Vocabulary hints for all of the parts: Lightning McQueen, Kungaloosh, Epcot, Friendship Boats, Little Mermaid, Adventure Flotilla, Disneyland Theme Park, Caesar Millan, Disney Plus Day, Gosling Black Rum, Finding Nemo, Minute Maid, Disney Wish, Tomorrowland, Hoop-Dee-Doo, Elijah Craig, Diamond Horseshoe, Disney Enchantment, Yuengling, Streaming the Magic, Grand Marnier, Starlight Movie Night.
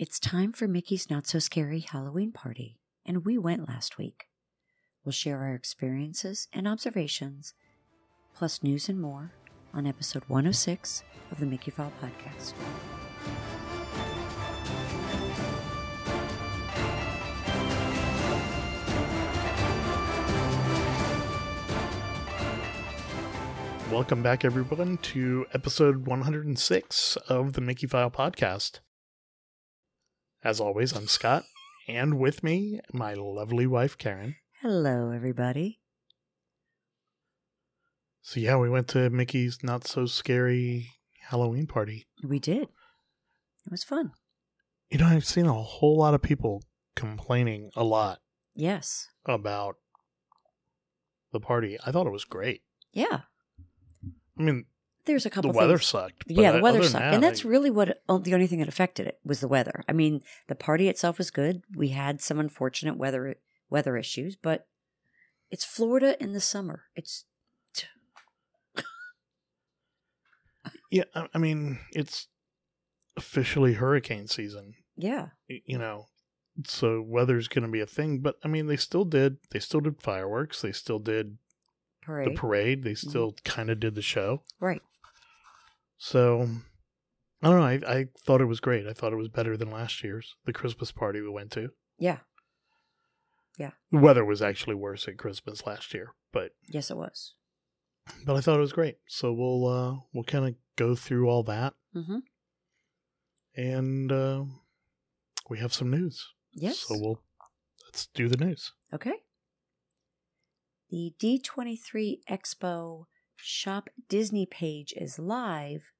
It's time for Mickey's Not-So-Scary Halloween Party, and we went last week. We'll share our experiences and observations, plus news and more, on episode 106 of the MickeyFile Podcast. Welcome back, everyone, to episode 106 of the MickeyFile Podcast. As always, I'm Scott, and with me, my lovely wife, Karen. Hello, everybody. So yeah, we went to Mickey's Not-So-Scary Halloween Party. We did. It was fun. You know, I've seen a whole lot of people complaining a lot. Yes. About the party. I thought it was great. Yeah. I mean, there's a couple things. The weather sucked. Yeah, the weather sucked. And that's really what the only thing that affected it was the weather. I mean, the party itself was good. We had some unfortunate weather issues, but it's Florida in the summer. It's yeah, I mean, it's officially hurricane season. Yeah. You know, so weather's going to be a thing, but I mean, they still did fireworks, they still did the parade, they still kind of did the show. Right. So, I don't know. I thought it was great. I thought it was better than last year's, the Christmas party we went to. Yeah. Yeah. The weather was actually worse at Christmas last year, but... Yes, it was. But I thought it was great. So, we'll kind of go through all that. Mm-hmm. And we have some news. Yes. So, let's do the news. Okay. The D23 Expo Shop Disney page is live,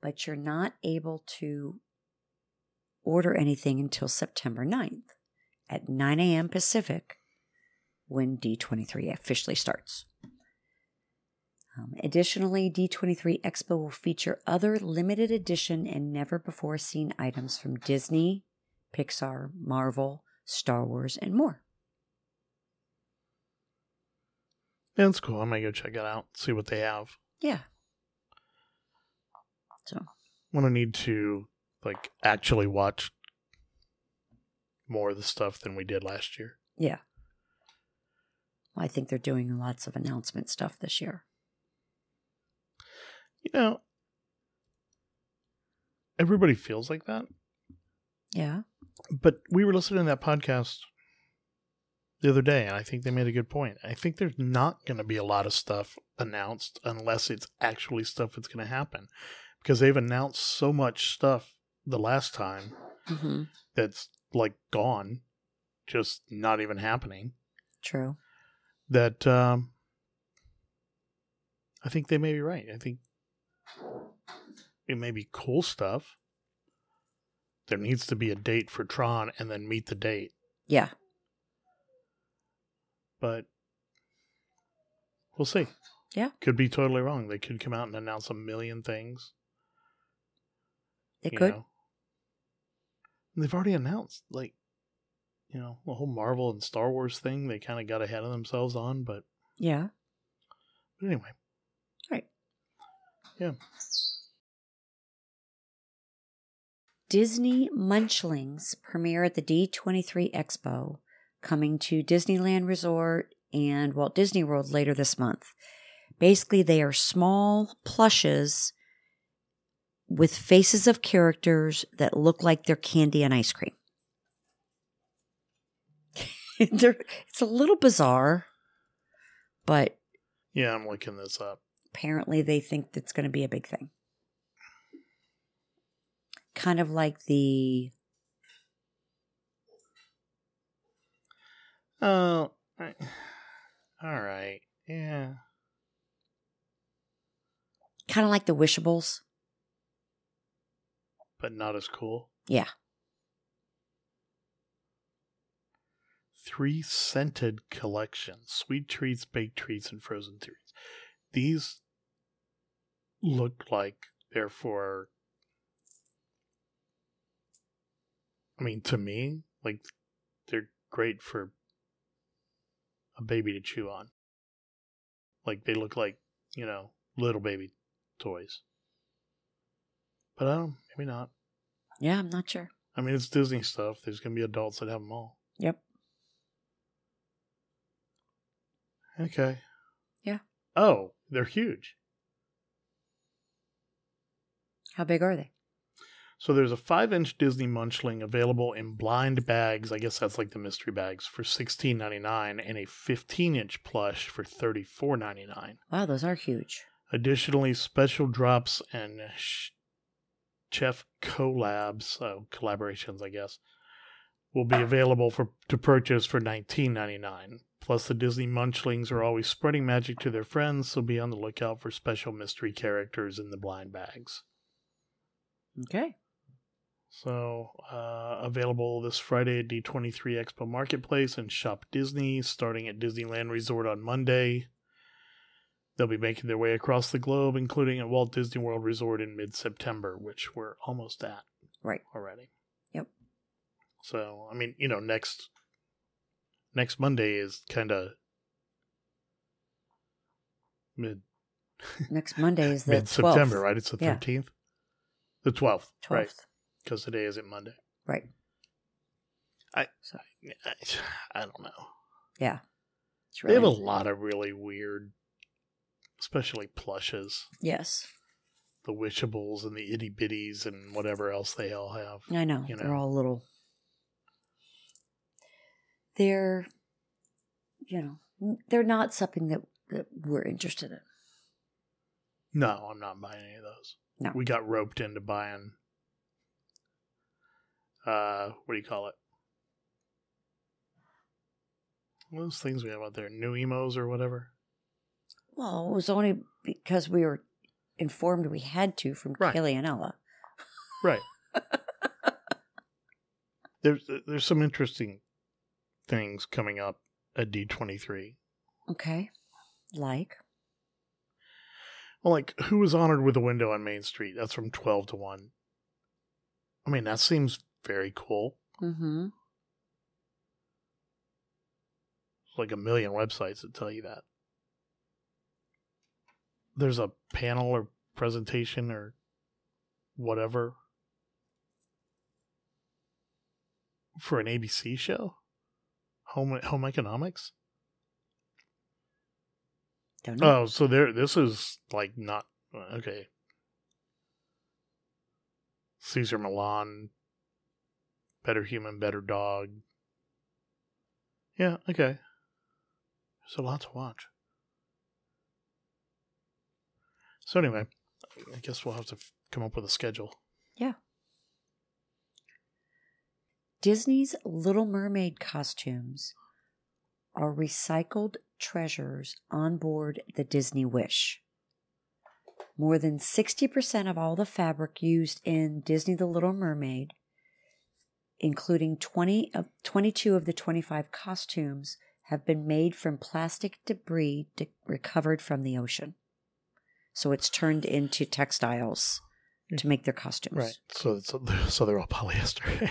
but you're not able to order anything until September 9th at 9 a.m. Pacific when D23 officially starts. Additionally, D23 Expo will feature other limited edition and never-before-seen items from Disney, Pixar, Marvel, Star Wars, and more. Yeah, that's cool. I might go check it out, see what they have. Yeah. So, I'm going to need to, like, actually watch more of the stuff than we did last year. Yeah. Well, I think they're doing lots of announcement stuff this year. You know, everybody feels like that. Yeah. But we were listening to that podcast the other day, and I think they made a good point. I think there's not going to be a lot of stuff announced unless it's actually stuff that's going to happen, because they've announced so much stuff the last time that's like gone, just not even happening. True. That I think they may be right. I think it may be cool stuff. There needs to be a date for Tron and then meet the date. Yeah. But we'll see. Yeah. Could be totally wrong. They could come out and announce a million things. They could. Know. They've already announced, like, you know, the whole Marvel and Star Wars thing they kind of got ahead of themselves on, but. Yeah. But anyway. Right. Yeah. Disney Munchlings premiere at the D23 Expo. Coming to Disneyland Resort and Walt Disney World later this month. Basically, they are small plushes with faces of characters that look like they're candy and ice cream. It's a little bizarre, but... Yeah, I'm looking this up. Apparently, they think it's going to be a big thing. Kind of like the... Oh, all right. Yeah. Kind of like the Wishables. But not as cool? Yeah. 3 scented collection. Sweet treats, baked treats, and frozen treats. These look like they're for... I mean, to me, like, they're great for... a baby to chew on. Like, they look like, you know, little baby toys. But maybe not. Yeah, I'm not sure. I mean, it's Disney stuff. There's going to be adults that have them all. Yep. Okay. Yeah. Oh, they're huge. How big are they? So there's a 5-inch Disney Munchling available in blind bags. I guess that's like the mystery bags for $16.99 and a 15-inch plush for $34.99. Wow, those are huge. Additionally, special drops and chef collabs, collaborations, I guess, will be available to purchase for $19.99. Plus, the Disney Munchlings are always spreading magic to their friends, so be on the lookout for special mystery characters in the blind bags. Okay. So, available this Friday at D23 Expo Marketplace and Shop Disney, starting at Disneyland Resort on Monday. They'll be making their way across the globe, including at Walt Disney World Resort in mid-September, which we're almost at. Right. Already. Yep. So, I mean, you know, next Monday is kind of mid. Next Monday is the mid-September, 12th. Right? It's the 13th? The 12th, right? Because today isn't Monday. Right. I don't know. Yeah. It's really, they have a lot of really weird, especially plushes. Yes. The Wishables and the Itty Bitties and whatever else they all have. I know. You know. They're all little. They're, you know, they're not something that we're interested in. No, I'm not buying any of those. No. We got roped into buying, what do you call it? Those things we have out there, new emos or whatever. Well, it was only because we were informed we had to from Kaylee and Ella. Right. There's some interesting things coming up at D23. Okay. Like? Well, like, who was honored with a window on Main Street? That's from 12 to 1. I mean, that seems very cool. Mm-hmm. There's like a million websites that tell you that. There's a panel or presentation or whatever for an ABC show? Home Economics? Oh, so this is like not okay. Caesar Millan, Better Human, Better Dog. Yeah, okay. There's a lot to watch. So anyway, I guess we'll have to come up with a schedule. Yeah. Disney's Little Mermaid costumes are recycled treasures on board the Disney Wish. More than 60% of all the fabric used in Disney The Little Mermaid, including 22 of the 25 costumes, have been made from plastic debris recovered from the ocean. So it's turned into textiles to make their costumes. Right. So they're all polyester.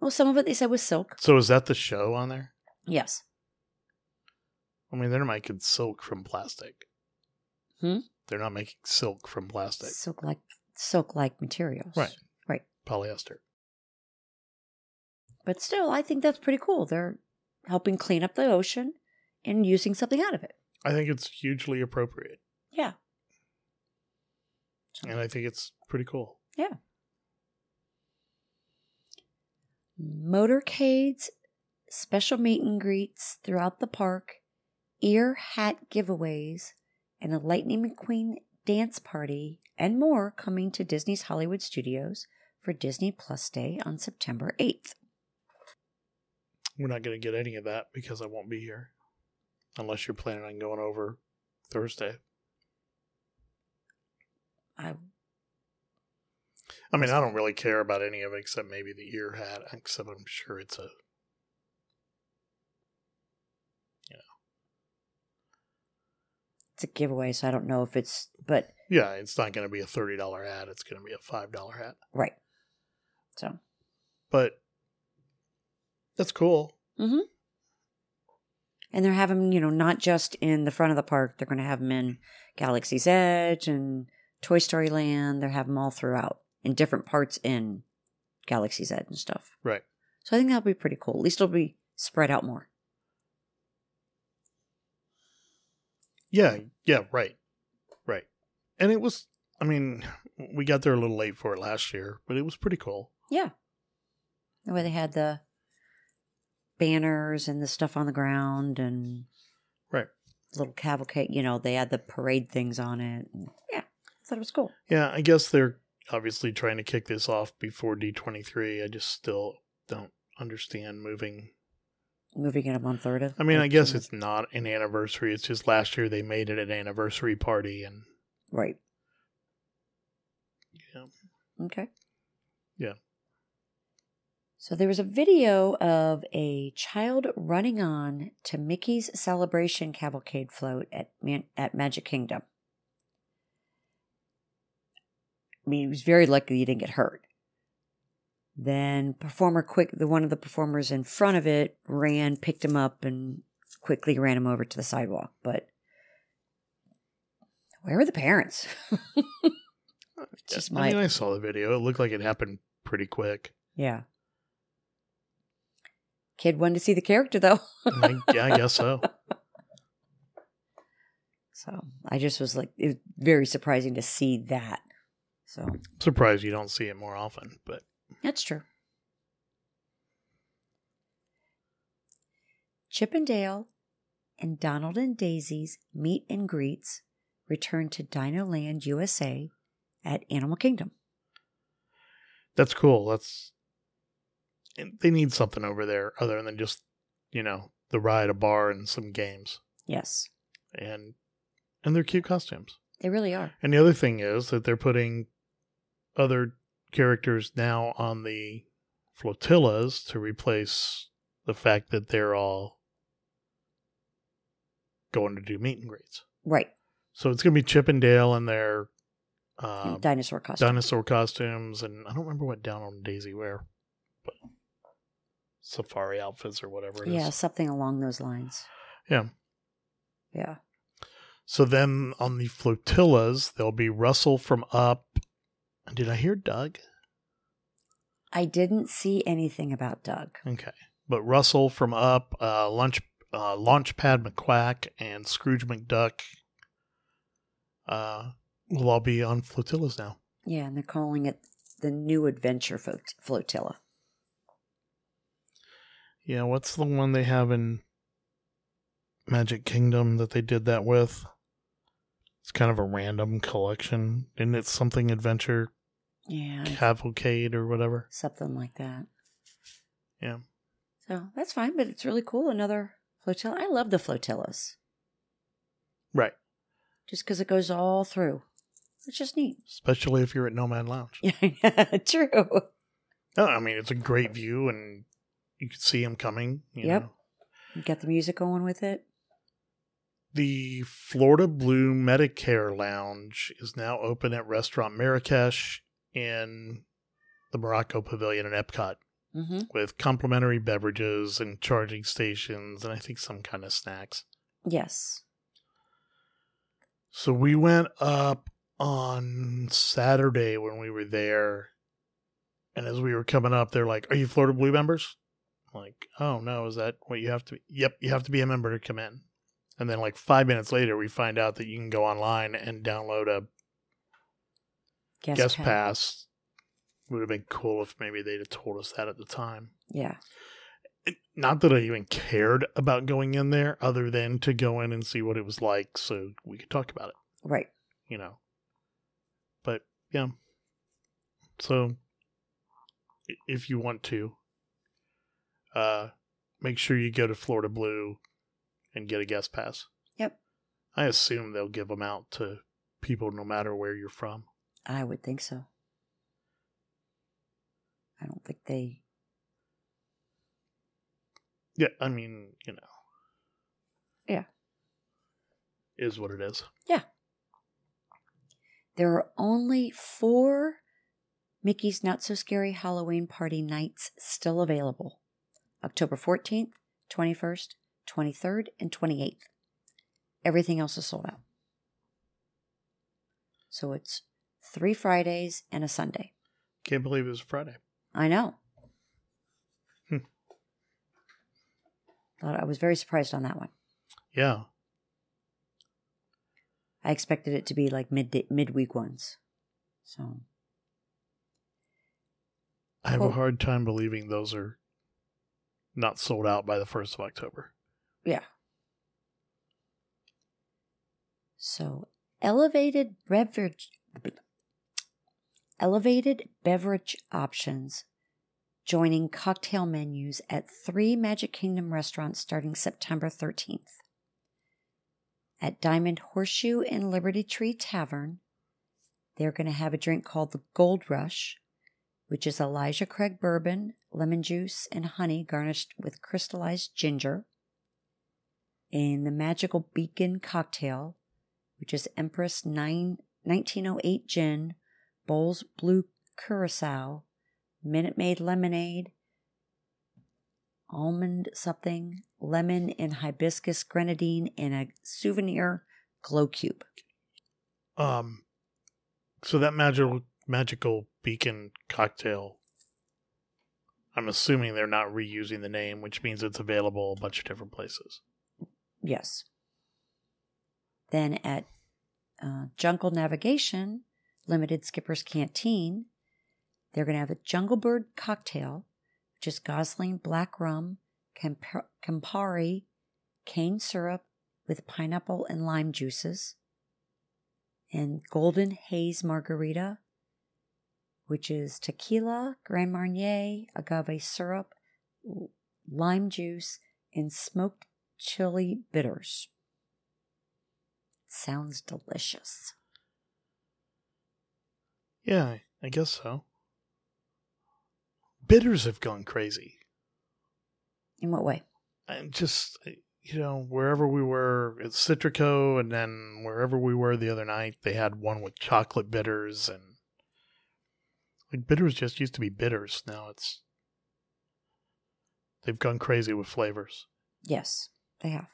Well, some of it they said was silk. So is that the show on there? Yes. I mean, they're not making silk from plastic. Hmm? They're not making silk from plastic. Silk-like materials. Right. Right. Polyester. But still, I think that's pretty cool. They're helping clean up the ocean and using something out of it. I think it's hugely appropriate. Yeah. And I think it's pretty cool. Yeah. Motorcades, special meet and greets throughout the park, ear hat giveaways, and a Lightning McQueen dance party, and more coming to Disney's Hollywood Studios for Disney Plus Day on September 8th. We're not going to get any of that because I won't be here. Unless you're planning on going over Thursday. I mean, I don't really care about any of it except maybe the ear hat, except I'm sure it's a... It's a giveaway, so I don't know if it's, but... Yeah, it's not going to be a $30 hat. It's going to be a $5 hat. Right. So. But that's cool. Mm-hmm. And they're having them, you know, not just in the front of the park. They're going to have them in Galaxy's Edge and Toy Story Land. They're having them all throughout in different parts in Galaxy's Edge and stuff. Right. So I think that'll be pretty cool. At least it'll be spread out more. Yeah. Yeah. Right. Right. And it was, I mean, we got there a little late for it last year, but it was pretty cool. Yeah. The way they had the banners and the stuff on the ground and right. Little cavalcade, you know, they had the parade things on it. Yeah. I thought it was cool. Yeah. I guess they're obviously trying to kick this off before D23. I just still don't understand moving it a month or two. I mean, I guess it's not an anniversary. It's just last year they made it an anniversary party and right. Yeah. Okay. Yeah. So there was a video of a child running on to Mickey's Celebration Cavalcade float at Magic Kingdom. I mean, he was very lucky he didn't get hurt. Then one of the performers in front of it picked him up, and quickly ran him over to the sidewalk. But where were the parents? I saw the video. It looked like it happened pretty quick. Yeah. Kid wanted to see the character, though. Yeah, I guess so. So I just was like, it was very surprising to see that. So I'm surprised you don't see it more often, but that's true. Chip and Dale and Donald and Daisy's meet and greets return to Dinoland USA at Animal Kingdom. That's cool. They need something over there other than just, you know, the ride, a bar, and some games. Yes. And they're cute costumes. They really are. And the other thing is that they're putting other characters now on the flotillas to replace the fact that they're all going to do meet and greets. Right. So it's going to be Chip and Dale in their dinosaur costumes. And I don't remember what Donald and Daisy wear, but safari outfits or whatever it is. Yeah, something along those lines. Yeah. Yeah. So then on the flotillas, there'll be Russell from Up. Did I hear Doug? I didn't see anything about Doug. Okay. But Russell from Up, Launchpad McQuack, and Scrooge McDuck will all be on flotillas now. Yeah, and they're calling it the New Adventure Flotilla. Yeah, what's the one they have in Magic Kingdom that they did that with? It's kind of a random collection. Isn't it something Adventure Cavalcade or whatever? Something like that. Yeah. So that's fine, but it's really cool. Another flotilla. I love the flotillas. Right. Just because it goes all through. It's just neat. Especially if you're at Nomad Lounge. Yeah, true. No, I mean, it's a great view and you could see them coming. You know. You got the music going with it. The Florida Blue Medicare Lounge is now open at Restaurant Marrakesh in the Morocco Pavilion in Epcot with complimentary beverages and charging stations and I think some kind of snacks. Yes. So we went up on Saturday when we were there, and as we were coming up, they're like, "Are you Florida Blue members?" Like, oh no, is that what you have to be? Yep, you have to be a member to come in. And then like 5 minutes later, we find out that you can go online and download a guest pass. Would have been cool if maybe they'd have told us that at the time. Yeah. Not that I even cared about going in there other than to go in and see what it was like so we could talk about it. Right. You know. But yeah. So if you want to, make sure you go to Florida Blue and get a guest pass. Yep. I assume they'll give them out to people no matter where you're from. I would think so. I don't think they... Yeah, I mean, you know. Yeah. Is what it is. Yeah. There are only 4 Mickey's Not-So-Scary Halloween Party nights still available. October 14th, 21st, 23rd, and 28th. Everything else is sold out. So it's 3 Fridays and a Sunday. Can't believe it was Friday. I know. Thought I was very surprised on that one. Yeah. I expected it to be like midweek ones. So I have a hard time believing those are not sold out by the 1st of October. Yeah. So elevated beverage options joining cocktail menus at 3 Magic Kingdom restaurants starting September 13th. At Diamond Horseshoe and Liberty Tree Tavern, they're going to have a drink called the Gold Rush, which is Elijah Craig bourbon, lemon juice, and honey garnished with crystallized ginger. And the Magical Beacon cocktail, which is Empress 1908 gin, Bowls Blue Curacao, Minute Maid lemonade, almond something, lemon and hibiscus grenadine, and a souvenir glow cube. So that Magical Beacon cocktail, I'm assuming they're not reusing the name, which means it's available a bunch of different places. Yes. Then at Jungle Navigation, Limited Skipper's Canteen, they're going to have a Jungle Bird cocktail, which is Gosling black rum, Campari, cane syrup with pineapple and lime juices, and Golden Haze Margarita, which is tequila, Grand Marnier, agave syrup, lime juice, and smoked chili bitters. Sounds delicious. Yeah, I guess so. Bitters have gone crazy. In what way? And just, you know, wherever we were at Citrico, and then wherever we were the other night, they had one with chocolate bitters, and like bitters just used to be bitters. Now it's, they've gone crazy with flavors. Yes, they have.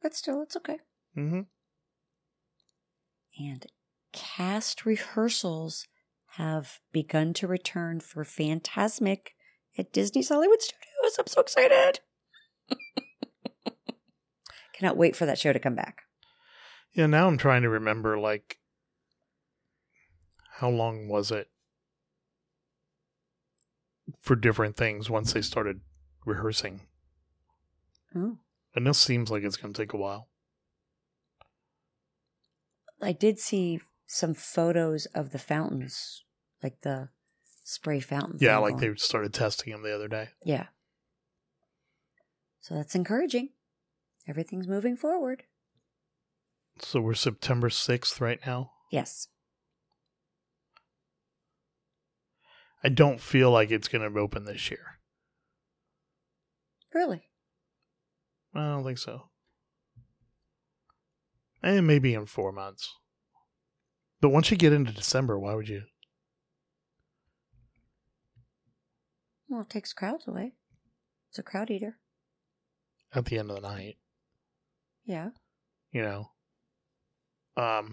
But still, it's okay. Mm-hmm. And cast rehearsals have begun to return for Fantasmic at Disney's Hollywood Studios. I'm so excited. Cannot wait for that show to come back. Yeah, now I'm trying to remember, like, how long was it for different things once they started rehearsing? Oh. And this seems like it's going to take a while. I did see some photos of the fountains, like the spray fountain. Yeah, like they started testing them the other day. Yeah. So that's encouraging. Everything's moving forward. So we're September 6th right now? Yes. I don't feel like it's going to open this year. Really? I don't think so. And maybe in 4 months. But once you get into December, why would you? Well, it takes crowds away. It's a crowd eater. At the end of the night. Yeah. You know. I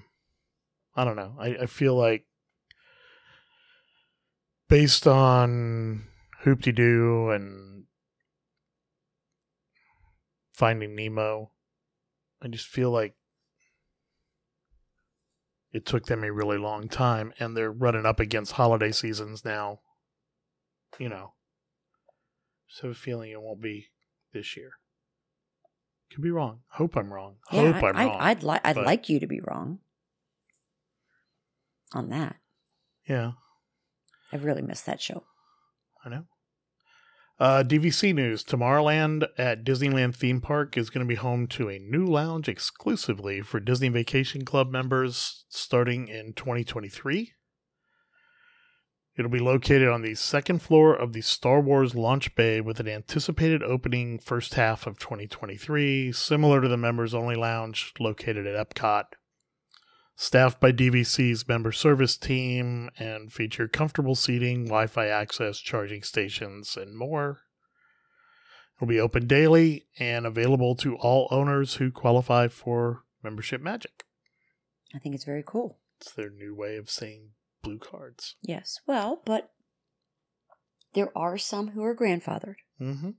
don't know. I feel like based on Hoop-Dee-Doo and Finding Nemo, I just feel like it took them a really long time, and they're running up against holiday seasons now. You know. So I have a feeling it won't be this year. Could be wrong. Hope I'm wrong. Yeah, Hope I'm wrong. I'd like you to be wrong on that. Yeah. I really missed that show. I know. DVC news. Tomorrowland at Disneyland Theme Park is going to be home to a new lounge exclusively for Disney Vacation Club members starting in 2023. It'll be located on the 2nd floor of the Star Wars launch bay with an anticipated opening first half of 2023, similar to the members only lounge located at Epcot. Staffed by DVC's member service team and feature comfortable seating, Wi-Fi access, charging stations, and more. It'll be open daily and available to all owners who qualify for membership magic. I think it's very cool. It's their new way of saying blue cards. Yes. Well, but There are some who are grandfathered. Mm-hmm.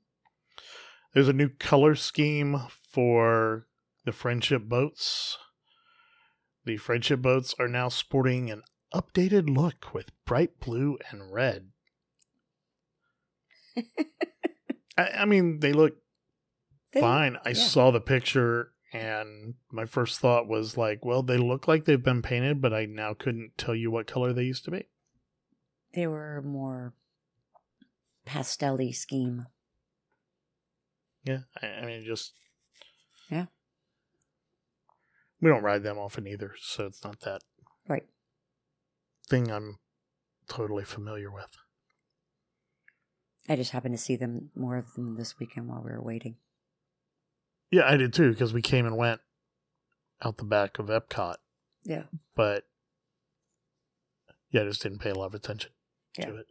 There's a new color scheme for the Friendship Boats. The Friendship Boats are now sporting an updated look with bright blue and red. I mean, they look fine. Yeah. I saw the picture and my first thought was like, well, they look like they've been painted, but I now couldn't tell you what color they used to be. They were more pastel-y scheme. Yeah. I mean, just... Yeah. We don't ride them often either, so it's not that... Right. Thing I'm totally familiar with. I just happened to see them, more of them, this weekend while we were waiting. Yeah, I did too, because we came and went out the back of Epcot. Yeah. But, yeah, I just didn't pay a lot of attention to it.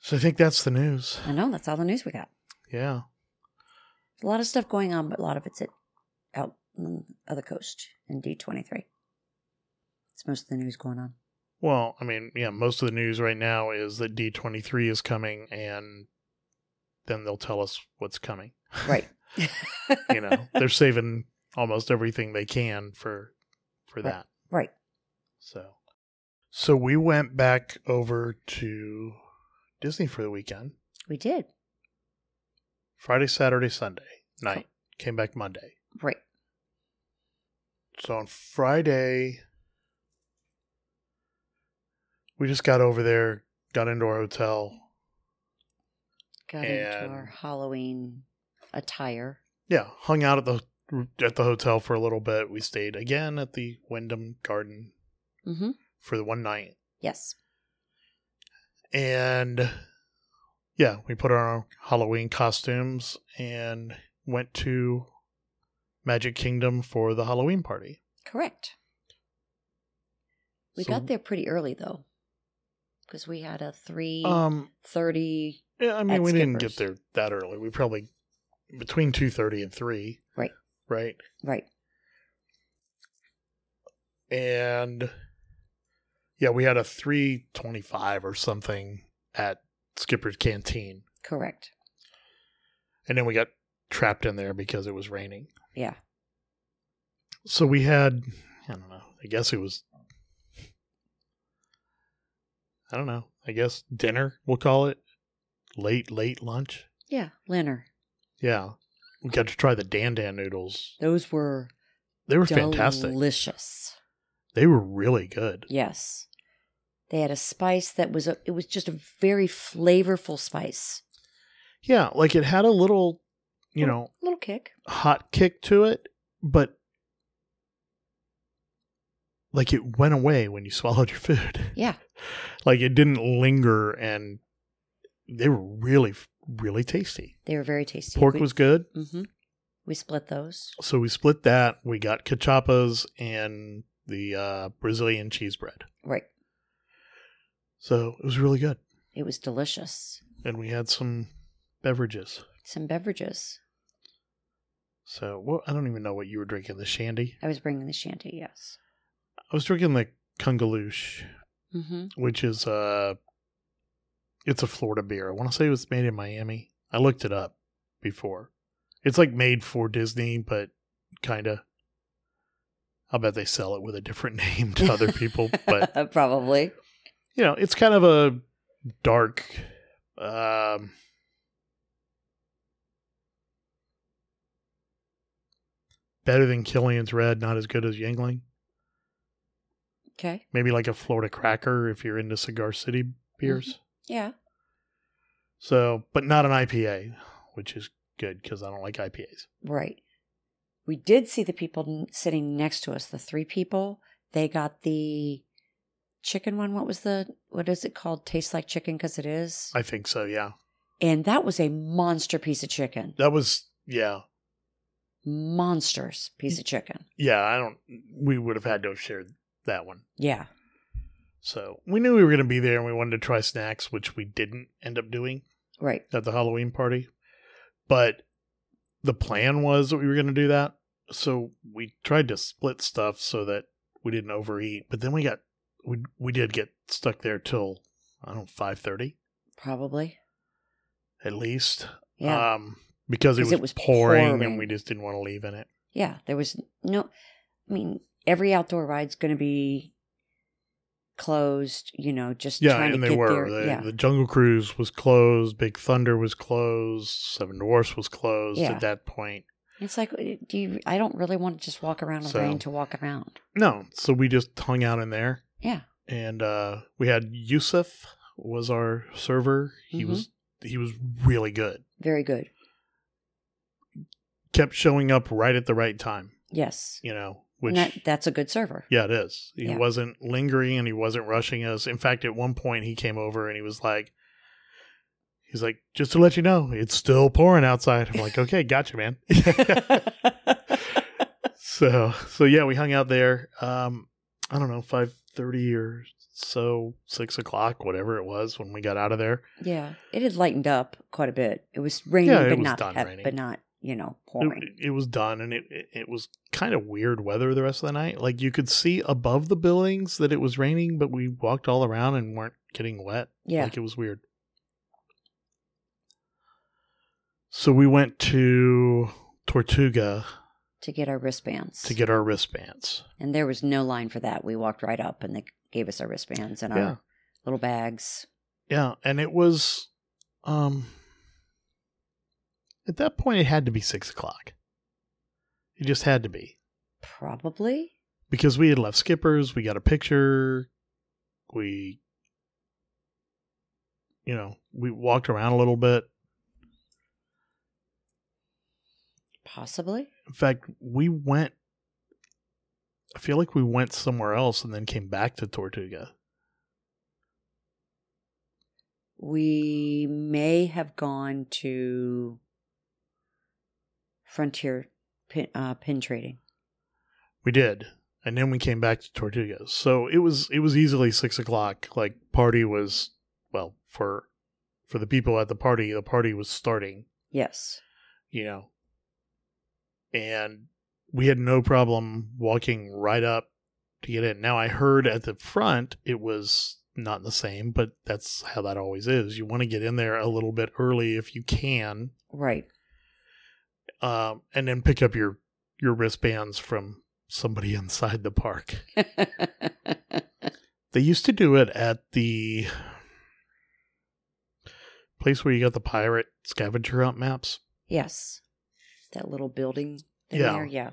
So I think that's the news. I know, that's all the news we got. Yeah. There's a lot of stuff going on, but a lot of it's out on the other coast in D23. It's most of the news going on. Well, I mean, yeah, most of the news right now is that D23 is coming, and then they'll tell us what's coming. Right. You know, they're saving almost everything they can for that. Right. So we went back over to Disney for the weekend. We did. Friday, Saturday, Sunday night. Oh. Came back Monday. Right. So on Friday... We just got over there, got into our hotel. Got into our Halloween attire. Yeah, hung out at the hotel for a little bit. We stayed again at the Wyndham Garden for the one night. Yes. And, yeah, we put on our Halloween costumes and went to Magic Kingdom for the Halloween party. Correct. We got there pretty early, though. Because we had a 3:30. Yeah, I mean, we didn't get there that early. We probably between 2:30 and 3. Right. Right. Right. And yeah, we had a 3:25 or something at Skipper's Canteen. Correct. And then we got trapped in there because it was raining. Yeah. So we had, I don't know, I guess it was. I don't know. I guess dinner, we'll call it. Late lunch. Yeah, dinner. Yeah. We got to try the dandan noodles. Those were fantastic. Delicious. They were really good. Yes. They had a spice that was it was just a very flavorful spice. Yeah, like it had a little, little kick. Hot kick to it, but like it went away when you swallowed your food. Yeah. Like it didn't linger, and they were really, really tasty. They were very tasty. Pork was good. Mm-hmm. We split those. So we split that. We got cachapas and the Brazilian cheese bread. Right. So it was really good. It was delicious. And we had some beverages. So I don't even know what you were drinking. The shandy? I was bringing the shandy, yes. I was drinking the Kungaloosh, which is it's a Florida beer. I want to say it was made in Miami. I looked it up before. It's like made for Disney, but kind of. I'll bet they sell it with a different name to other people, but probably. You know, it's kind of a dark. Better than Killian's Red, not as good as Yuengling. Okay. Maybe like a Florida Cracker if you're into Cigar City beers. Mm-hmm. Yeah. So, but not an IPA, which is good because I don't like IPAs. Right. We did see the people sitting next to us, the three people. They got the chicken one. What is it called? Tastes like chicken because it is? I think so, yeah. And that was a monster piece of chicken. That was, yeah. Monstrous piece of chicken. Yeah, we would have had to have shared that one. Yeah. So we knew we were going to be there and we wanted to try snacks, which we didn't end up doing. Right. At the Halloween party. But the plan was that we were going to do that. So we tried to split stuff so that we didn't overeat. But then we did get stuck there till I don't know, 5:30? Probably. At least. Yeah. Because it was pouring and we just didn't want to leave in it. Yeah. There was no... I mean, every outdoor ride's going to be closed, you know, just trying to get there. Yeah, and they were. The Jungle Cruise was closed. Big Thunder was closed. Seven Dwarfs was closed at that point. It's like, I don't really want to just walk around a lane to walk around. No. So we just hung out in there. Yeah. And we had Yusuf was our server. He was really good. Very good. Kept showing up right at the right time. Yes. You know, which... That's a good server. Yeah, it is. He wasn't lingering and he wasn't rushing us. In fact, at one point he came over and he was like, just to let you know, it's still pouring outside. I'm like, okay, gotcha, man. So yeah, we hung out there. I don't know, 5:30 or so, 6 o'clock, whatever it was when we got out of there. Yeah, it had lightened up quite a bit. It was raining, but not, you know, pouring. It was done, and it was kind of weird weather the rest of the night. Like, you could see above the buildings that it was raining, but we walked all around and weren't getting wet. Yeah. Like, it was weird. So we went to Tortuga. To get our wristbands. And there was no line for that. We walked right up, and they gave us our wristbands and our little bags. Yeah, and it was... at that point, it had to be 6 o'clock. It just had to be. Probably. Because we had left Skipper's. We got a picture. We walked around a little bit. Possibly. In fact, I feel like we went somewhere else and then came back to Tortuga. We may have gone to... Frontier pin trading. We did. And then we came back to Tortuga. So it was easily 6 o'clock. Like, party was, well, for the people at the party was starting. Yes. You know. And we had no problem walking right up to get in. Now, I heard at the front it was not the same, but that's how that always is. You want to get in there a little bit early if you can. Right. And then pick up your wristbands from somebody inside the park. They used to do it at the place where you got the pirate scavenger hunt maps. Yes. That little building there. Yeah.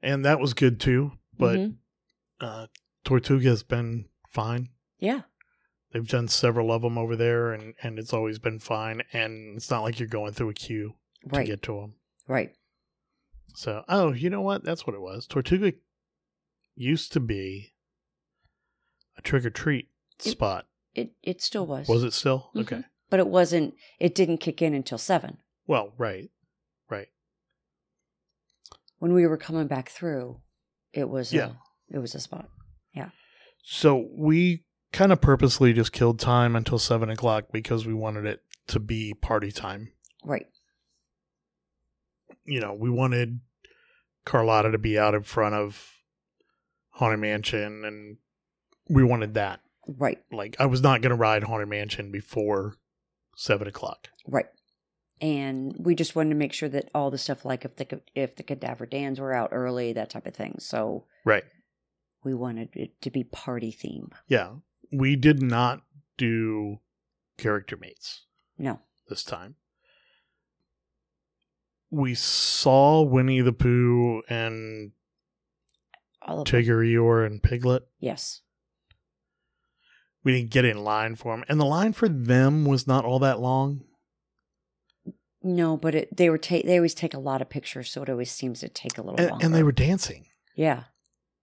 And that was good too, but Tortuga has been fine. Yeah. They've done several of them over there and it's always been fine. And it's not like you're going through a queue. Right. To get to them. Right. So, you know what? That's what it was. Tortuga used to be a trick-or-treat spot. It still was. Was it still? Mm-hmm. Okay. But it didn't kick in until 7. Well, right. When we were coming back through, it was a spot. Yeah. So we kind of purposely just killed time until 7 o'clock because we wanted it to be party time. Right. You know, we wanted Carlotta to be out in front of Haunted Mansion, and we wanted that. Right. Like, I was not going to ride Haunted Mansion before 7 o'clock. Right. And we just wanted to make sure that all the stuff, like if the Cadaver Dans were out early, that type of thing. So right. We wanted it to be party theme. Yeah. We did not do character mates. No. This time. We saw Winnie the Pooh and Tigger, Eeyore, and Piglet. Yes. We didn't get in line for them. And the line for them was not all that long. No, but they always take a lot of pictures, so it always seems to take a little longer. And they were dancing. Yeah.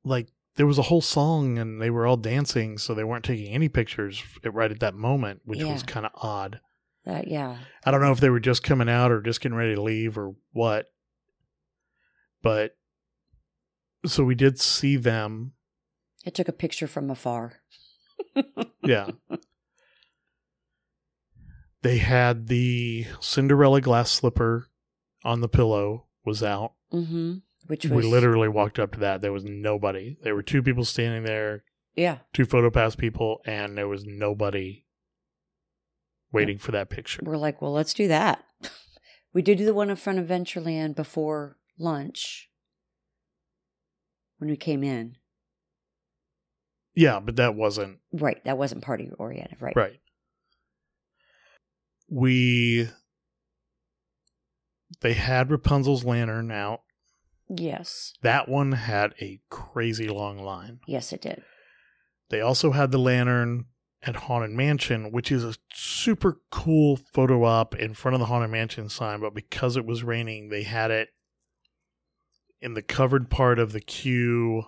Like, there was a whole song, and they were all dancing, so they weren't taking any pictures right at that moment, which was kind of odd. I don't know if they were just coming out or just getting ready to leave or what. But so we did see them. I took a picture from afar. Yeah. They had the Cinderella glass slipper on the pillow was out. Mm-hmm. We literally walked up to that. There was nobody. There were two people standing there. Yeah. Two PhotoPass people, and there was nobody waiting for that picture. We're like, well, let's do that. We did do the one in front of Adventureland before lunch when we came in. Yeah, but that wasn't... Right, that wasn't party-oriented, right? Right. They had Rapunzel's Lantern out. Yes. That one had a crazy long line. Yes, it did. They also had the lantern at Haunted Mansion, which is a super cool photo op in front of the Haunted Mansion sign, but because it was raining, they had it in the covered part of the queue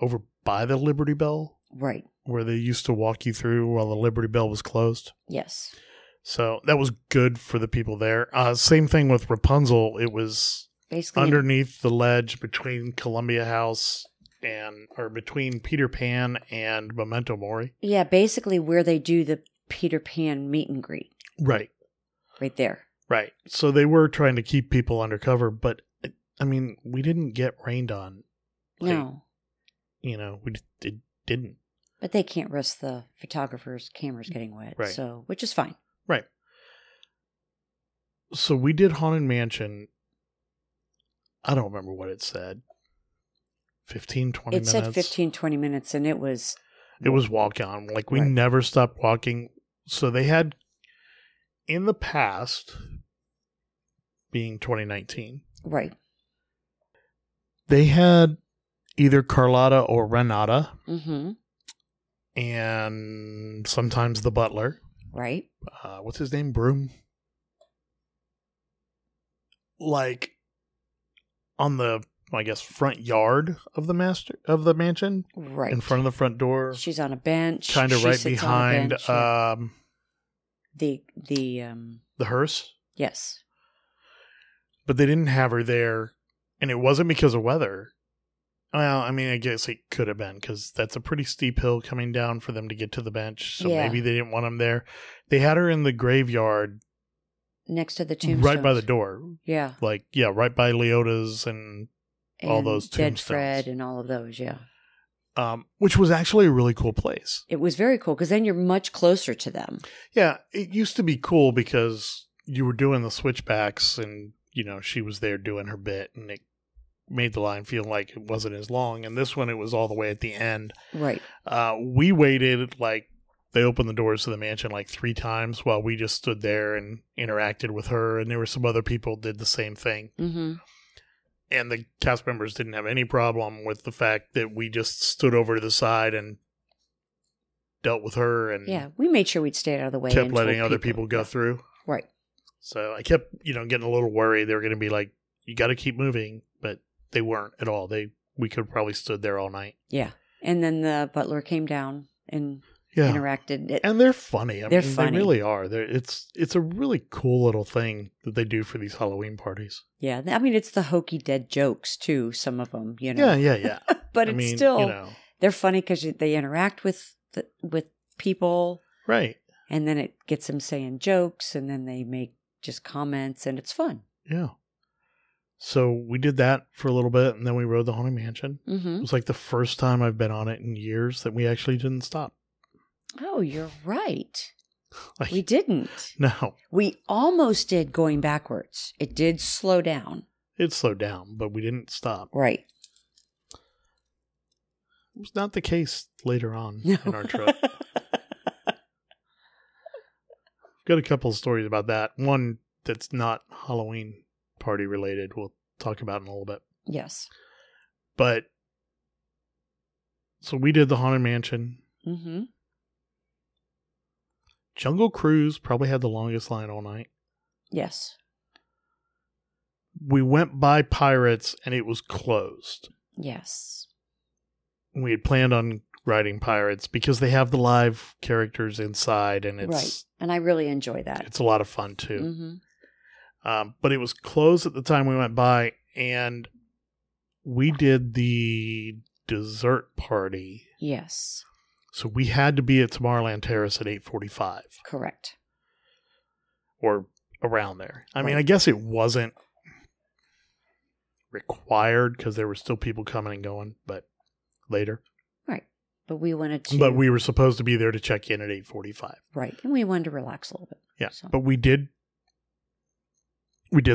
over by the Liberty Bell. Right. Where they used to walk you through while the Liberty Bell was closed. Yes. So that was good for the people there. Same thing with Rapunzel. It was basically underneath the ledge between Columbia House between Peter Pan and Memento Mori. Yeah, basically where they do the Peter Pan meet and greet. Right. Right there. Right. So they were trying to keep people undercover, but I mean, we didn't get rained on. Like, no. You know, it didn't. But they can't risk the photographers' cameras getting wet, right. So which is fine. Right. So we did Haunted Mansion. I don't remember what it said. 15, 20 minutes. It said 15, 20 minutes, and it was walk on. Like, we never stopped walking. So they had, in the past, being 2019. Right. They had either Carlotta or Renata. Mm-hmm. And sometimes the butler. Right. What's his name? Broom. Like on the, I guess, front yard of the mansion. Right. In front of the front door. She's on a bench. Kind of right behind bench, the hearse. Yes. But they didn't have her there, and it wasn't because of weather. Well, I mean, I guess it could have been because that's a pretty steep hill coming down for them to get to the bench. So maybe they didn't want them there. They had her in the graveyard. Next to the tombstones. Right by the door. Yeah. Like, yeah, right by Leota's and all those tombstones. Dead Fred and all of those, yeah. Which was actually a really cool place. It was very cool because then you're much closer to them. Yeah. It used to be cool because you were doing the switchbacks and, you know, she was there doing her bit and it made the line feel like it wasn't as long. And this one, it was all the way at the end. Right. We waited, like, they opened the doors to the mansion like 3 times while we just stood there and interacted with her. And there were some other people did the same thing. Mm-hmm. And the cast members didn't have any problem with the fact that we just stood over to the side and dealt with her. And yeah, we made sure we'd stay out of the way. Kept letting other people go through. Right. So I kept, you know, getting a little worried. They were going to be like, you got to keep moving. But they weren't at all. We could have probably stood there all night. Yeah. And then the butler came down and interacted. And they're funny. I mean, they really are. It's a really cool little thing that they do for these Halloween parties. Yeah. I mean, it's the hokey dead jokes, too, some of them, you know. Yeah. But still, you know, they're funny because they interact with people. Right. And then it gets them saying jokes, and then they make just comments, and it's fun. Yeah. So we did that for a little bit, and then we rode the Haunted Mansion. Mm-hmm. It was like the first time I've been on it in years that we actually didn't stop. Oh, you're right. Like, we didn't. No. We almost did going backwards. It did slow down. It slowed down, but we didn't stop. Right. It was not the case later on in our trip. I've got a couple of stories about that. One that's not Halloween party related, we'll talk about in a little bit. Yes. But so we did the Haunted Mansion. Mm-hmm. Jungle Cruise probably had the longest line all night. Yes. We went by Pirates and it was closed. Yes. We had planned on riding Pirates because they have the live characters inside and it's right. And I really enjoy that. It's a lot of fun too. Mm-hmm. But it was closed at the time we went by, and we did the dessert party. Yes. So we had to be at Tomorrowland Terrace at 8:45. Correct. Or around there. I mean, I guess it wasn't required because there were still people coming and going, but later. Right. But we wanted to... But we were supposed to be there to check in at 8:45. Right. And we wanted to relax a little bit. Yeah. So. But we did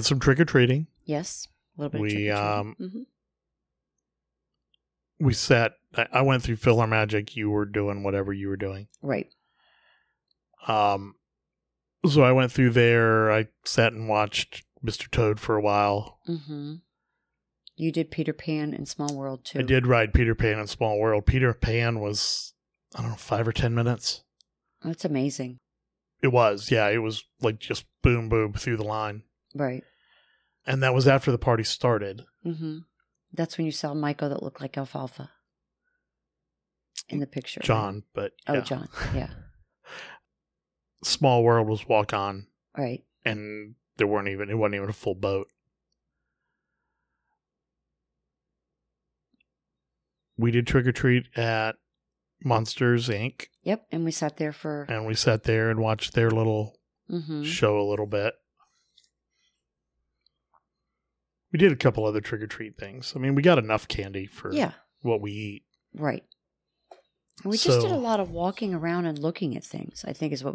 some trick-or-treating. Yes. A little bit of trick-or-treating. We sat... I went through Filler Magic. You were doing whatever you were doing. Right. So I went through there. I sat and watched Mr. Toad for a while. Mm-hmm. You did Peter Pan and Small World, too. I did ride Peter Pan and Small World. Peter Pan was, I don't know, 5 or 10 minutes. That's amazing. It was, yeah. It was like just boom, boom through the line. Right. And that was after the party started. Mm-hmm. That's when you saw Michael that looked like Alfalfa in the picture. John, but yeah. Oh, John, yeah. Small World was walk on. Right. And it wasn't even a full boat. We did trick-or-treat at Monsters, Inc. Yep, and we sat there for... And we sat there and watched their little show a little bit. We did a couple other trick-or-treat things. I mean, we got enough candy for what we eat. Right. And we just did a lot of walking around and looking at things, I think is what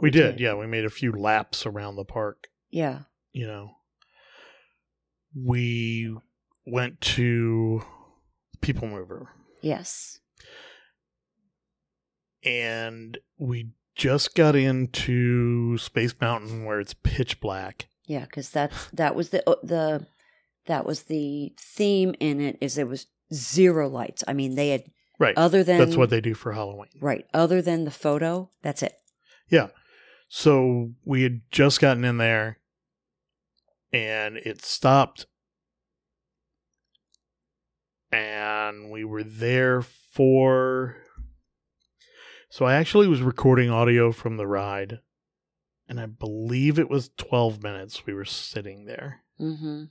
we did. Yeah, we made a few laps around the park. Yeah. You know, we went to... People Mover. Yes. And we just got into Space Mountain where it's pitch black. Yeah, because that was the theme in it is there was zero lights. I mean, they had other than that's what they do for Halloween. Right. Other than the photo, that's it. Yeah. So we had just gotten in there and it stopped. And we were there for... So I actually was recording audio from the ride. And I believe it was 12 minutes we were sitting there. Mm-hmm.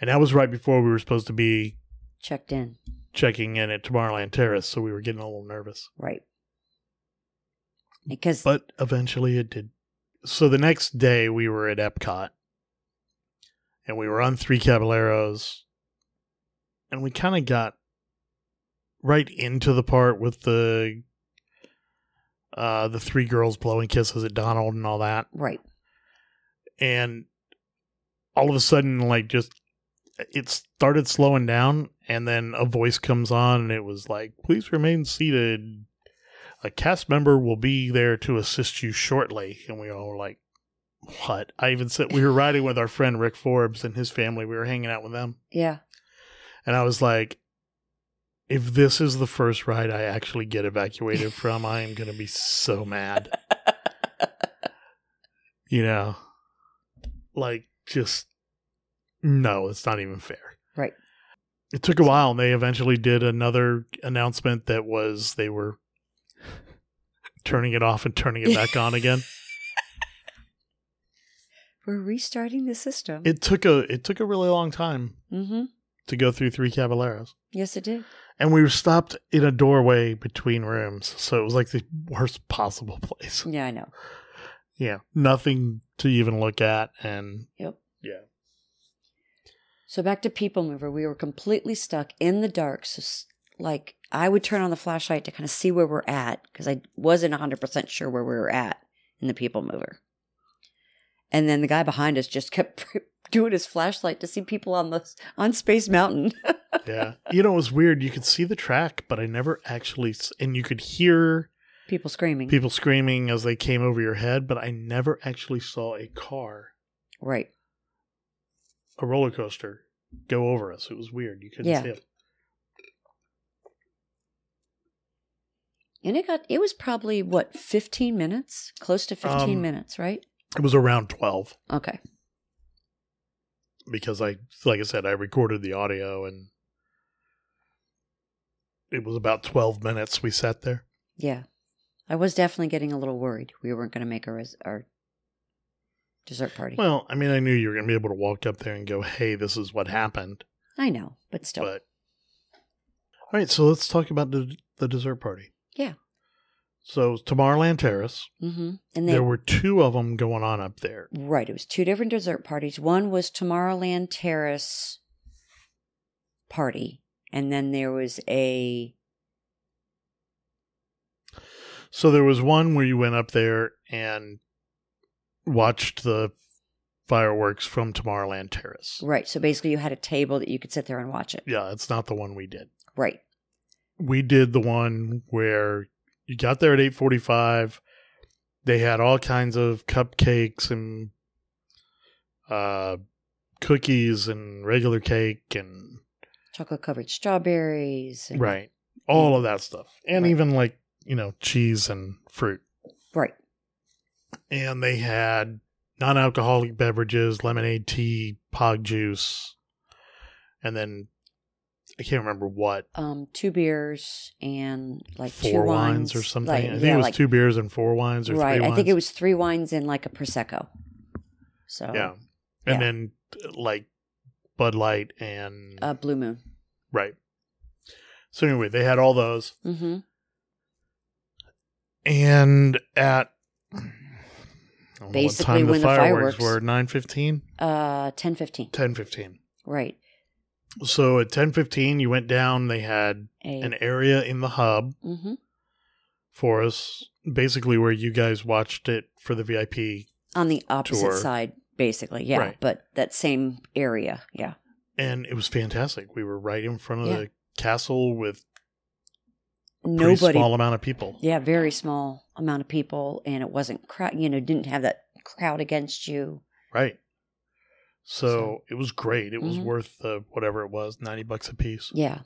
And that was right before we were supposed to be... Checking in at Tomorrowland Terrace. So we were getting a little nervous. Right. But eventually it did. So the next day we were at Epcot. And we were on Three Caballeros... And we kind of got right into the part with the three girls blowing kisses at Donald and all that. Right. And all of a sudden, it started slowing down, and then a voice comes on, and it was like, "Please remain seated. A cast member will be there to assist you shortly." And we all were like, what? We were riding with our friend Rick Forbes and his family. We were hanging out with them. Yeah. And I was like, if this is the first ride I actually get evacuated from, I am going to be so mad. You know, no, it's not even fair. Right. It took a while, and they eventually did another announcement that was they were turning it off and turning it back on again. We're restarting the system. It took a really long time. Mm-hmm. To go through Three Caballeros. Yes, it did. And we were stopped in a doorway between rooms. So it was the worst possible place. Yeah, I know. Yeah. Nothing to even look at. And yep. Yeah. So back to People Mover. We were completely stuck in the dark. So I would turn on the flashlight to kind of see where we're at. Because I wasn't 100% sure where we were at in the People Mover. And then the guy behind us just kept... doing his flashlight to see people on Space Mountain. Yeah. You know, it was weird. You could see the track, but I never actually... And you could hear... People screaming as they came over your head, but I never actually saw a car. Right. A roller coaster go over us. It was weird. You couldn't see it. And it was probably, 15 minutes? Close to 15 minutes, right? It was around 12. Okay. Because I recorded the audio and it was about 12 minutes we sat there. Yeah. I was definitely getting a little worried. We weren't going to make our dessert party. Well, I mean, I knew you were going to be able to walk up there and go, hey, this is what happened. I know, but still. All right, so let's talk about the dessert party. Yeah. So Tomorrowland Terrace, and there were two of them going on up there. Right. It was two different dessert parties. One was Tomorrowland Terrace party, And then there was a... So there was one where you went up there and watched the fireworks from Tomorrowland Terrace. Right. So basically you had a table that you could sit there and watch it. Yeah, it's not the one we did. Right. We did the one where you got there at 8:45. They had all kinds of cupcakes and cookies and regular cake and... chocolate-covered strawberries. And, right. All of that stuff. And even like, you know, cheese and fruit. Right. And they had... non-alcoholic beverages, lemonade, tea, pog juice, and then I can't remember what. 2 beers and like 4 wines or something. Like, I think it was like 2 beers and 4 wines or 3 wines. Right, I think it was 3 wines and like a Prosecco. So yeah. And then like Bud Light and... Blue Moon. Right. So anyway, they had all those. Mm-hmm. And at... basically when the fireworks were 9:15? 10:15. 10:15. Right. So at 10:15 you went down, they had an area in the hub for us, basically where you guys watched it for the VIP on the opposite side, basically, yeah. Right. But that same area, yeah. And it was fantastic. We were right in front of the castle with pretty small amount of people. Yeah, very small amount of people, and it wasn't didn't have that crowd against you. Right. So it was great. It was worth whatever it was, $90 a piece. Yeah.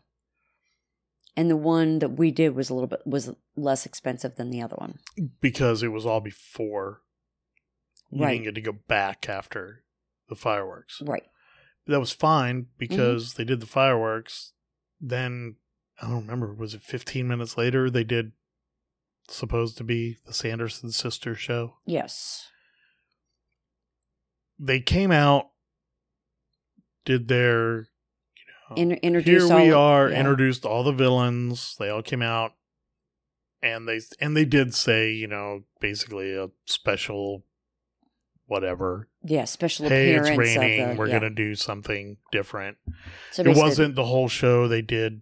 And the one that we did was was less expensive than the other one. Because it was all before. You didn't get to go back after the fireworks. Right. That was fine because they did the fireworks, then I don't remember, was it 15 minutes later they did supposed to be the Sanderson Sisters show? Yes. They came out, did their, introduced all the villains. They all came out and they did say, basically a special whatever. Yeah, special appearance. Hey, it's raining. We're going to do something different. So it wasn't the whole show. They did...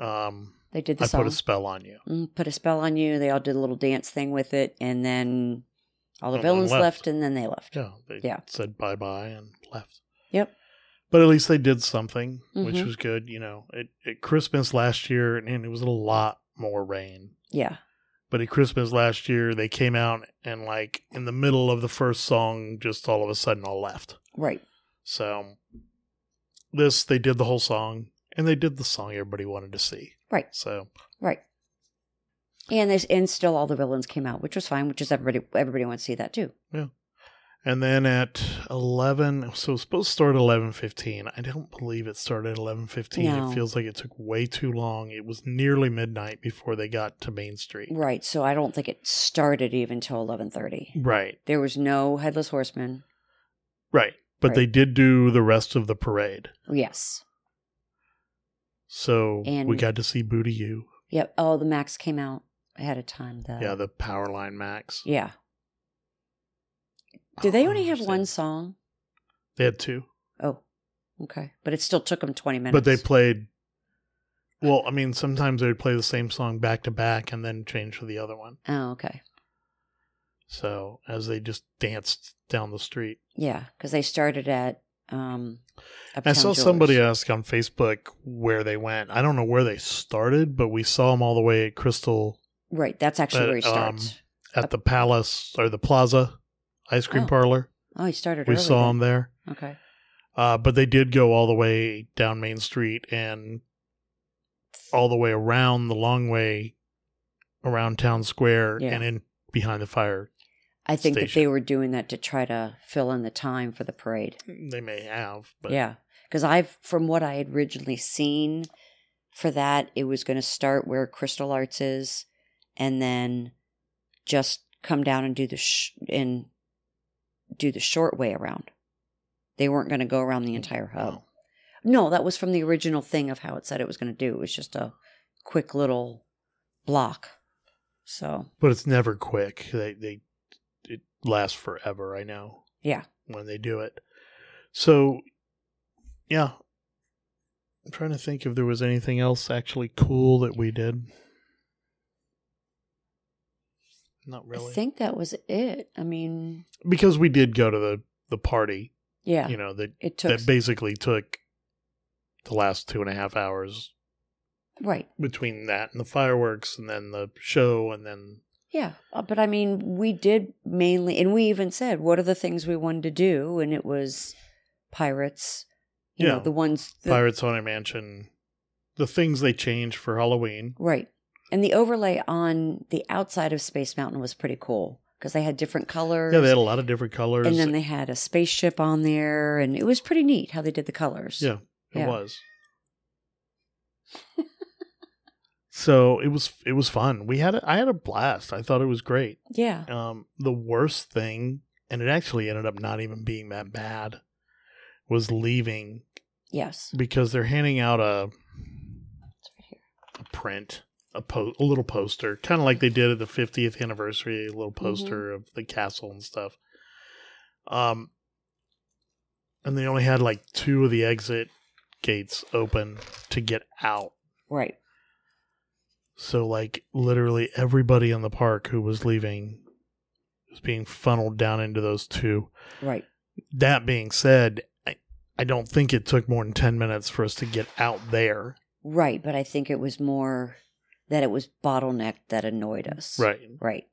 they did the song. I Put a Spell on You. Put a Spell on You. They all did a little dance thing with it, and then all the villains left, and then they left. Yeah, they said bye-bye and left. Yep. But at least they did something, which was good. At Christmas last year, and it was a lot more rain. Yeah. But at Christmas last year, they came out and, like, in the middle of the first song, just all of a sudden all left. Right. So they did the whole song. And they did the song everybody wanted to see. Right. So. Right. And still all the villains came out, which was fine, which is everybody wants to see that too. Yeah. And then at 11, so it was supposed to start at 11:15. I don't believe it started at 11:15. No. It feels like it took way too long. It was nearly midnight before they got to Main Street. Right. So I don't think it started even till 11:30. Right. There was no Headless Horseman. Right. But they did do the rest of the parade. Yes. So we got to see Booty You. Yep. Oh, the Max came out ahead of time. The Powerline Max. Yeah. Do they only have one song? They had 2. Oh, okay. But it still took them 20 minutes. But they played, sometimes they would play the same song back to back and then change to the other one. Oh, okay. So as they just danced down the street. Yeah, because they started at... I saw somebody ask on Facebook where they went. I don't know where they started, but we saw them all the way at Crystal. Right, that's actually where he starts. At the Palace or the Plaza ice cream parlor. Oh, he started early. We saw him there. Okay. But they did go all the way down Main Street and all the way around the long way around Town Square and in behind the fire. I think that they were doing that to try to fill in the time for the parade. They may have. But. Yeah. Because from what I had originally seen for that, it was going to start where Crystal Arts is and then just come down and do the short way around. They weren't going to go around the entire hub. Oh. No, that was from the original thing of how it said it was going to do. It was just a quick little block. So. But it's never quick. It lasts forever, I know. Yeah. When they do it. So, yeah. I'm trying to think if there was anything else actually cool that we did. Not really. I think that was it. I mean... Because we did go to the party. Yeah. You know, that basically took the last 2.5 hours. Right. Between that and the fireworks and then the show and then... Yeah. But I mean, we did mainly... And we even said, what are the things we wanted to do? And it was pirates. You know, the ones... Pirates, Haunted Mansion. The things they changed for Halloween. Right. And the overlay on the outside of Space Mountain was pretty cool because they had different colors. Yeah, they had a lot of different colors. And then they had a spaceship on there, and it was pretty neat how they did the colors. Yeah, it was. So it was fun. I had a blast. I thought it was great. Yeah. The worst thing, and it actually ended up not even being that bad, was leaving. Yes. Because they're handing out a print. A little poster, kind of like they did at the 50th anniversary, a little poster of the castle and stuff. And they only had like 2 of the exit gates open to get out. Right. So like literally everybody in the park who was leaving was being funneled down into those 2. Right. That being said, I don't think it took more than 10 minutes for us to get out there. Right, but I think it was more... that it was bottlenecked that annoyed us. Right. Right.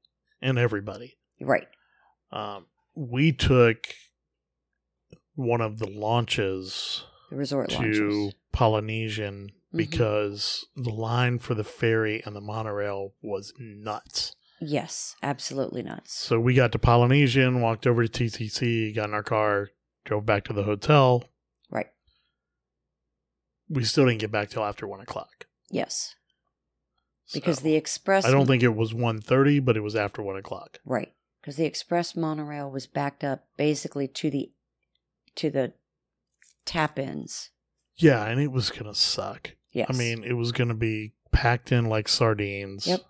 And everybody. Right. We took one of the launches. The resort launches. To Polynesian because the line for the ferry and the monorail was nuts. Yes. Absolutely nuts. So we got to Polynesian, walked over to TTC, got in our car, drove back to the hotel. Right. We still didn't get back till after 1 o'clock. Yes. Because the express... I don't think it was 1:30, but it was after 1 o'clock. Right. Because the express monorail was backed up basically to the tap-ins. Yeah, and it was going to suck. Yes. I mean, it was going to be packed in like sardines. Yep.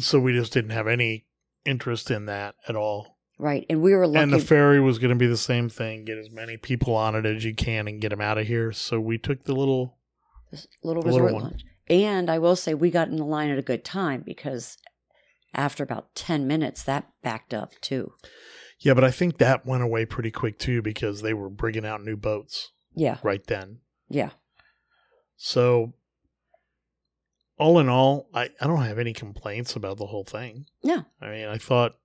So we just didn't have any interest in that at all. Right, and we were lucky. And the ferry was going to be the same thing. Get as many people on it as you can and get them out of here. So we took the little resort lunch. And I will say we got in the line at a good time because after about 10 minutes, that backed up too. Yeah, but I think that went away pretty quick too because they were bringing out new boats. Yeah. Right then. Yeah. So all in all, I don't have any complaints about the whole thing. No. I mean, I thought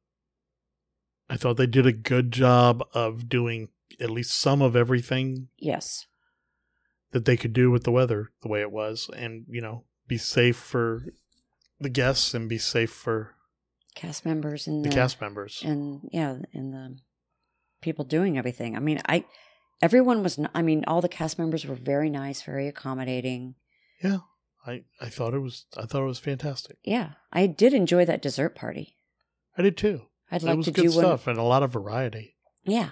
they did a good job of doing at least some of everything. Yes. That they could do with the weather the way it was and, you know, be safe for the guests and be safe for cast members and the cast members. And, yeah, and the people doing everything. I mean, all the cast members were very nice, very accommodating. Yeah. I thought it was fantastic. Yeah. I did enjoy that dessert party. I did too. I'd like to do one. It was good stuff and a lot of variety. Yeah.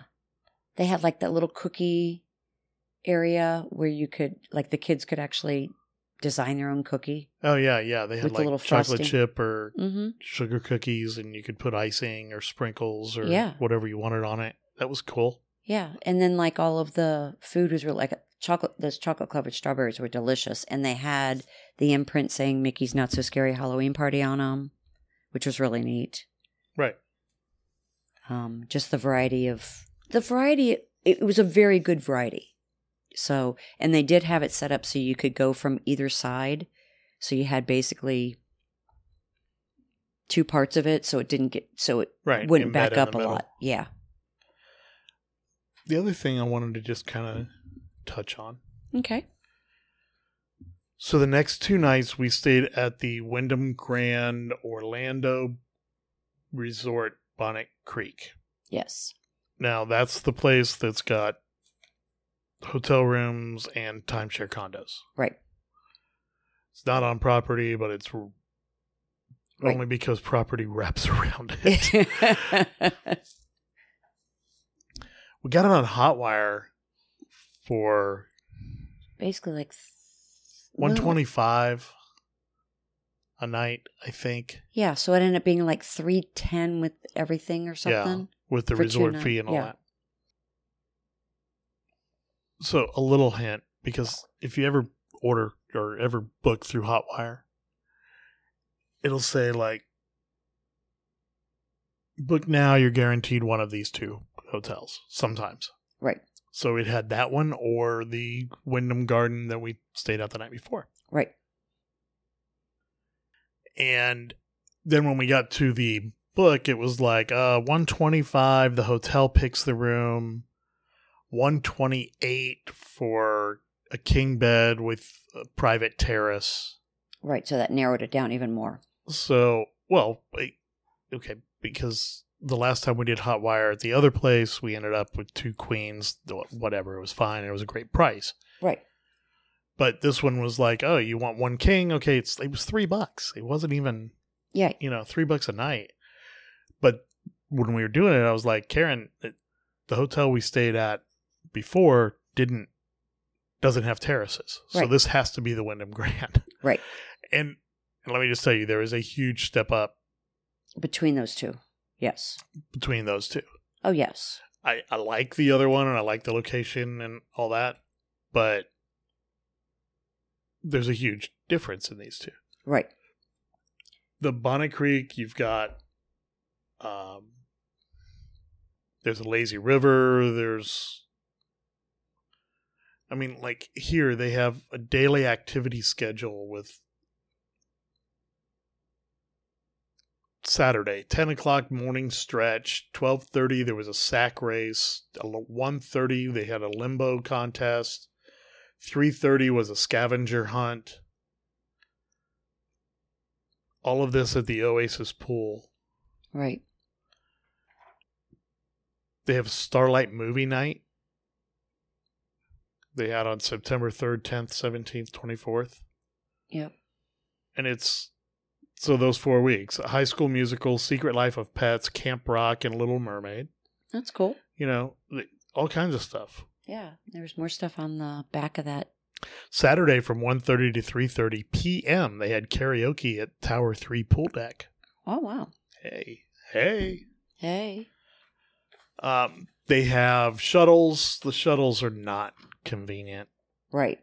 They had like that little cookie area where you could, like, the kids could actually design their own cookie. Oh, yeah, yeah. They had, like, chocolate frosting. Chip or sugar cookies, and you could put icing or sprinkles or whatever you wanted on it. That was cool. Yeah, and then, like, all of the food was really, like, those chocolate-covered strawberries were delicious, and they had the imprint saying Mickey's Not-So-Scary Halloween Party on them, which was really neat. Right. Just the variety of... it was a very good variety. So, and they did have it set up so you could go from either side. So you had basically 2 parts of it. So it didn't get, wouldn't back up a lot. Yeah. The other thing I wanted to just kind of touch on. Okay. So the next 2 nights we stayed at the Wyndham Grand Orlando Resort Bonnet Creek. Yes. Now that's the place that's got hotel rooms and timeshare condos. Right. It's not on property, but it's only because property wraps around it. We got it on Hotwire for basically like $125 a night, I think. Yeah, so it ended up being like $310 with everything or something. Yeah, with the resort fee and all that. So a little hint, because if you ever order or ever book through Hotwire, it'll say like, book now, you're guaranteed one of these two hotels sometimes. Right. So it had that one or the Wyndham Garden that we stayed at the night before. Right. And then when we got to the book, it was like $125, the hotel picks the room, $128 for a king bed with a private terrace. Right, so that narrowed it down even more. So, well, okay, because the last time we did Hotwire at the other place, we ended up with two queens, whatever, it was fine, it was a great price. Right. But this one was like, oh, you want one king? Okay, it was $3. It wasn't even, yeah, $3 a night. But when we were doing it, I was like, Karen, the hotel we stayed at before doesn't have terraces. Right. So this has to be the Wyndham Grand. Right. And let me just tell you, there is a huge step up. Between those two. Yes. Between those two. Oh, yes. I like the other one and I like the location and all that, but there's a huge difference in these two. Right. The Bonnet Creek, you've got, there's a lazy river. Here they have a daily activity schedule with Saturday, 10 o'clock morning stretch, 12:30, there was a sack race, 1:30, they had a limbo contest, 3:30 was a scavenger hunt. All of this at the Oasis pool. Right. They have Starlight Movie Night. They had on September 3rd, 10th, 17th, 24th. Yep. And it's, so those 4 weeks, High School Musical, Secret Life of Pets, Camp Rock, and Little Mermaid. That's cool. All kinds of stuff. Yeah. There's more stuff on the back of that. Saturday from 1:30 to 3:30 p.m. They had karaoke at Tower 3 Pool Deck. Oh, wow. Hey. They have shuttles. The shuttles are not convenient. Right.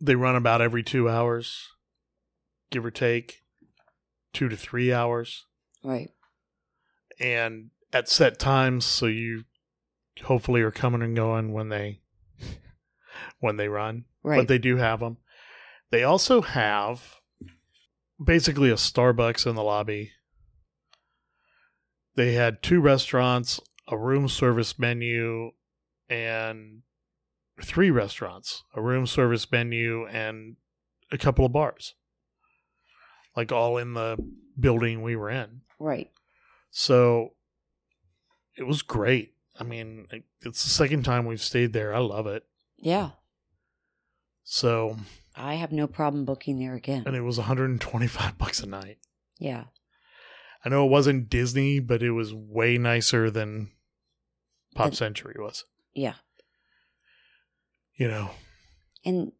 They run about every 2 hours, give or take, 2 to 3 hours. Right. And at set times, so you hopefully are coming and going when they run. Right. But they do have them. They also have basically a Starbucks in the lobby. They had 2 restaurants, a room service menu, and 3 restaurants, a room service menu, and a couple of bars. Like all in the building we were in. Right. So it was great. It's the second time we've stayed there. I love it. Yeah. So I have no problem booking there again. And it was $125 a night. Yeah. I know it wasn't Disney, but it was way nicer than Pop Century was. Yeah. And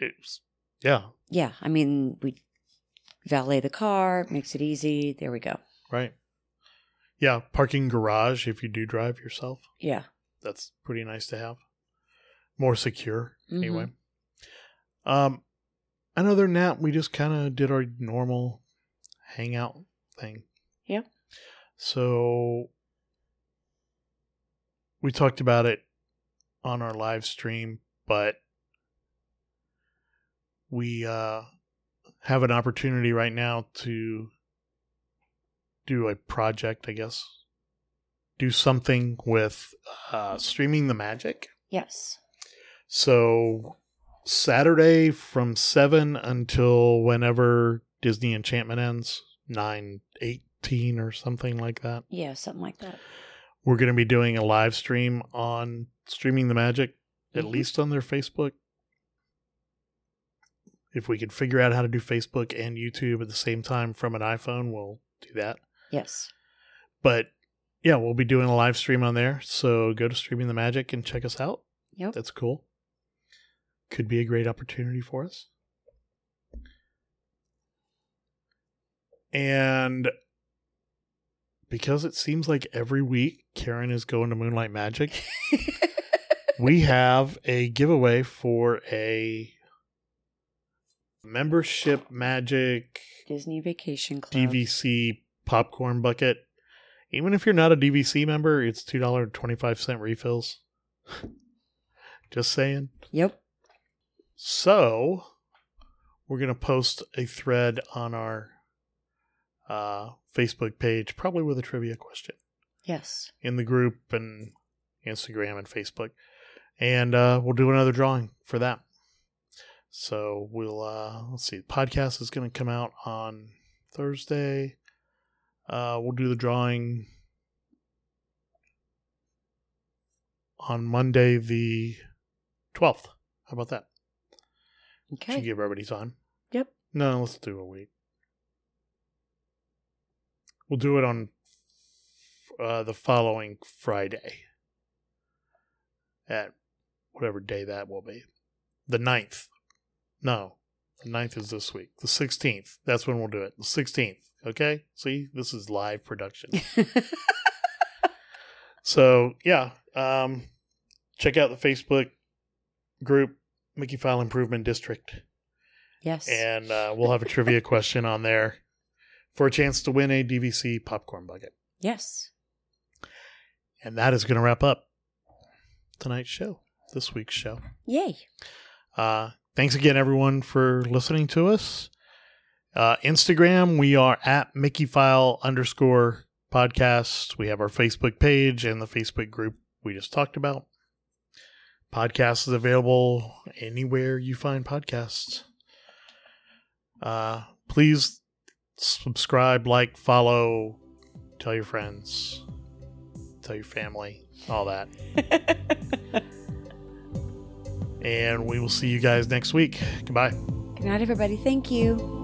it's, yeah. Yeah. We valet the car, makes it easy. There we go. Right. Yeah. Parking garage if you do drive yourself. Yeah. That's pretty nice to have. More secure, anyway. Other than that, we just kind of did our normal hangout thing. Yeah. So we talked about it on our live stream, but we have an opportunity right now to do a project, I guess. Do something with Streaming the Magic. Yes. So Saturday from 7 until whenever Disney Enchantment ends, 9/18 or something like that. Yeah, something like that. We're going to be doing a live stream on Streaming the Magic, at least on their Facebook. If we could figure out how to do Facebook and YouTube at the same time from an iPhone, we'll do that. Yes. But yeah, we'll be doing a live stream on there. So go to Streaming the Magic and check us out. Yep. That's cool. Could be a great opportunity for us. And because it seems like every week Karen is going to Moonlight Magic, We have a giveaway for a membership Magic Disney Vacation Club DVC popcorn bucket. Even if you're not a DVC member, it's $2.25 refills. Just saying. Yep. So we're going to post a thread on our Facebook page, probably with a trivia question. Yes. In the group and Instagram and Facebook. And we'll do another drawing for that. So we'll, let's see, the podcast is going to come out on Thursday. We'll do the drawing on Monday the 12th. How about that? Okay. Should give everybody time. Yep. No, let's do a week. We'll do it on the following Friday at whatever day that will be. The 9th. No, the 9th is this week. The 16th. That's when we'll do it. The 16th. Okay? See? This is live production. So, yeah. Check out the Facebook group, MickeyFile Improvement District. Yes. And we'll have a trivia question on there for a chance to win a DVC popcorn bucket. Yes. And that is going to wrap up tonight's show, this week's show. Yay. Thanks again, everyone, for listening to us. Instagram, we are at MickeyFile_podcast. We have our Facebook page and the Facebook group we just talked about. Podcast is available anywhere you find podcasts. Please subscribe, like, follow, tell your friends, tell your family, all that. And we will see you guys next week. Goodbye. Good night, everybody. Thank you.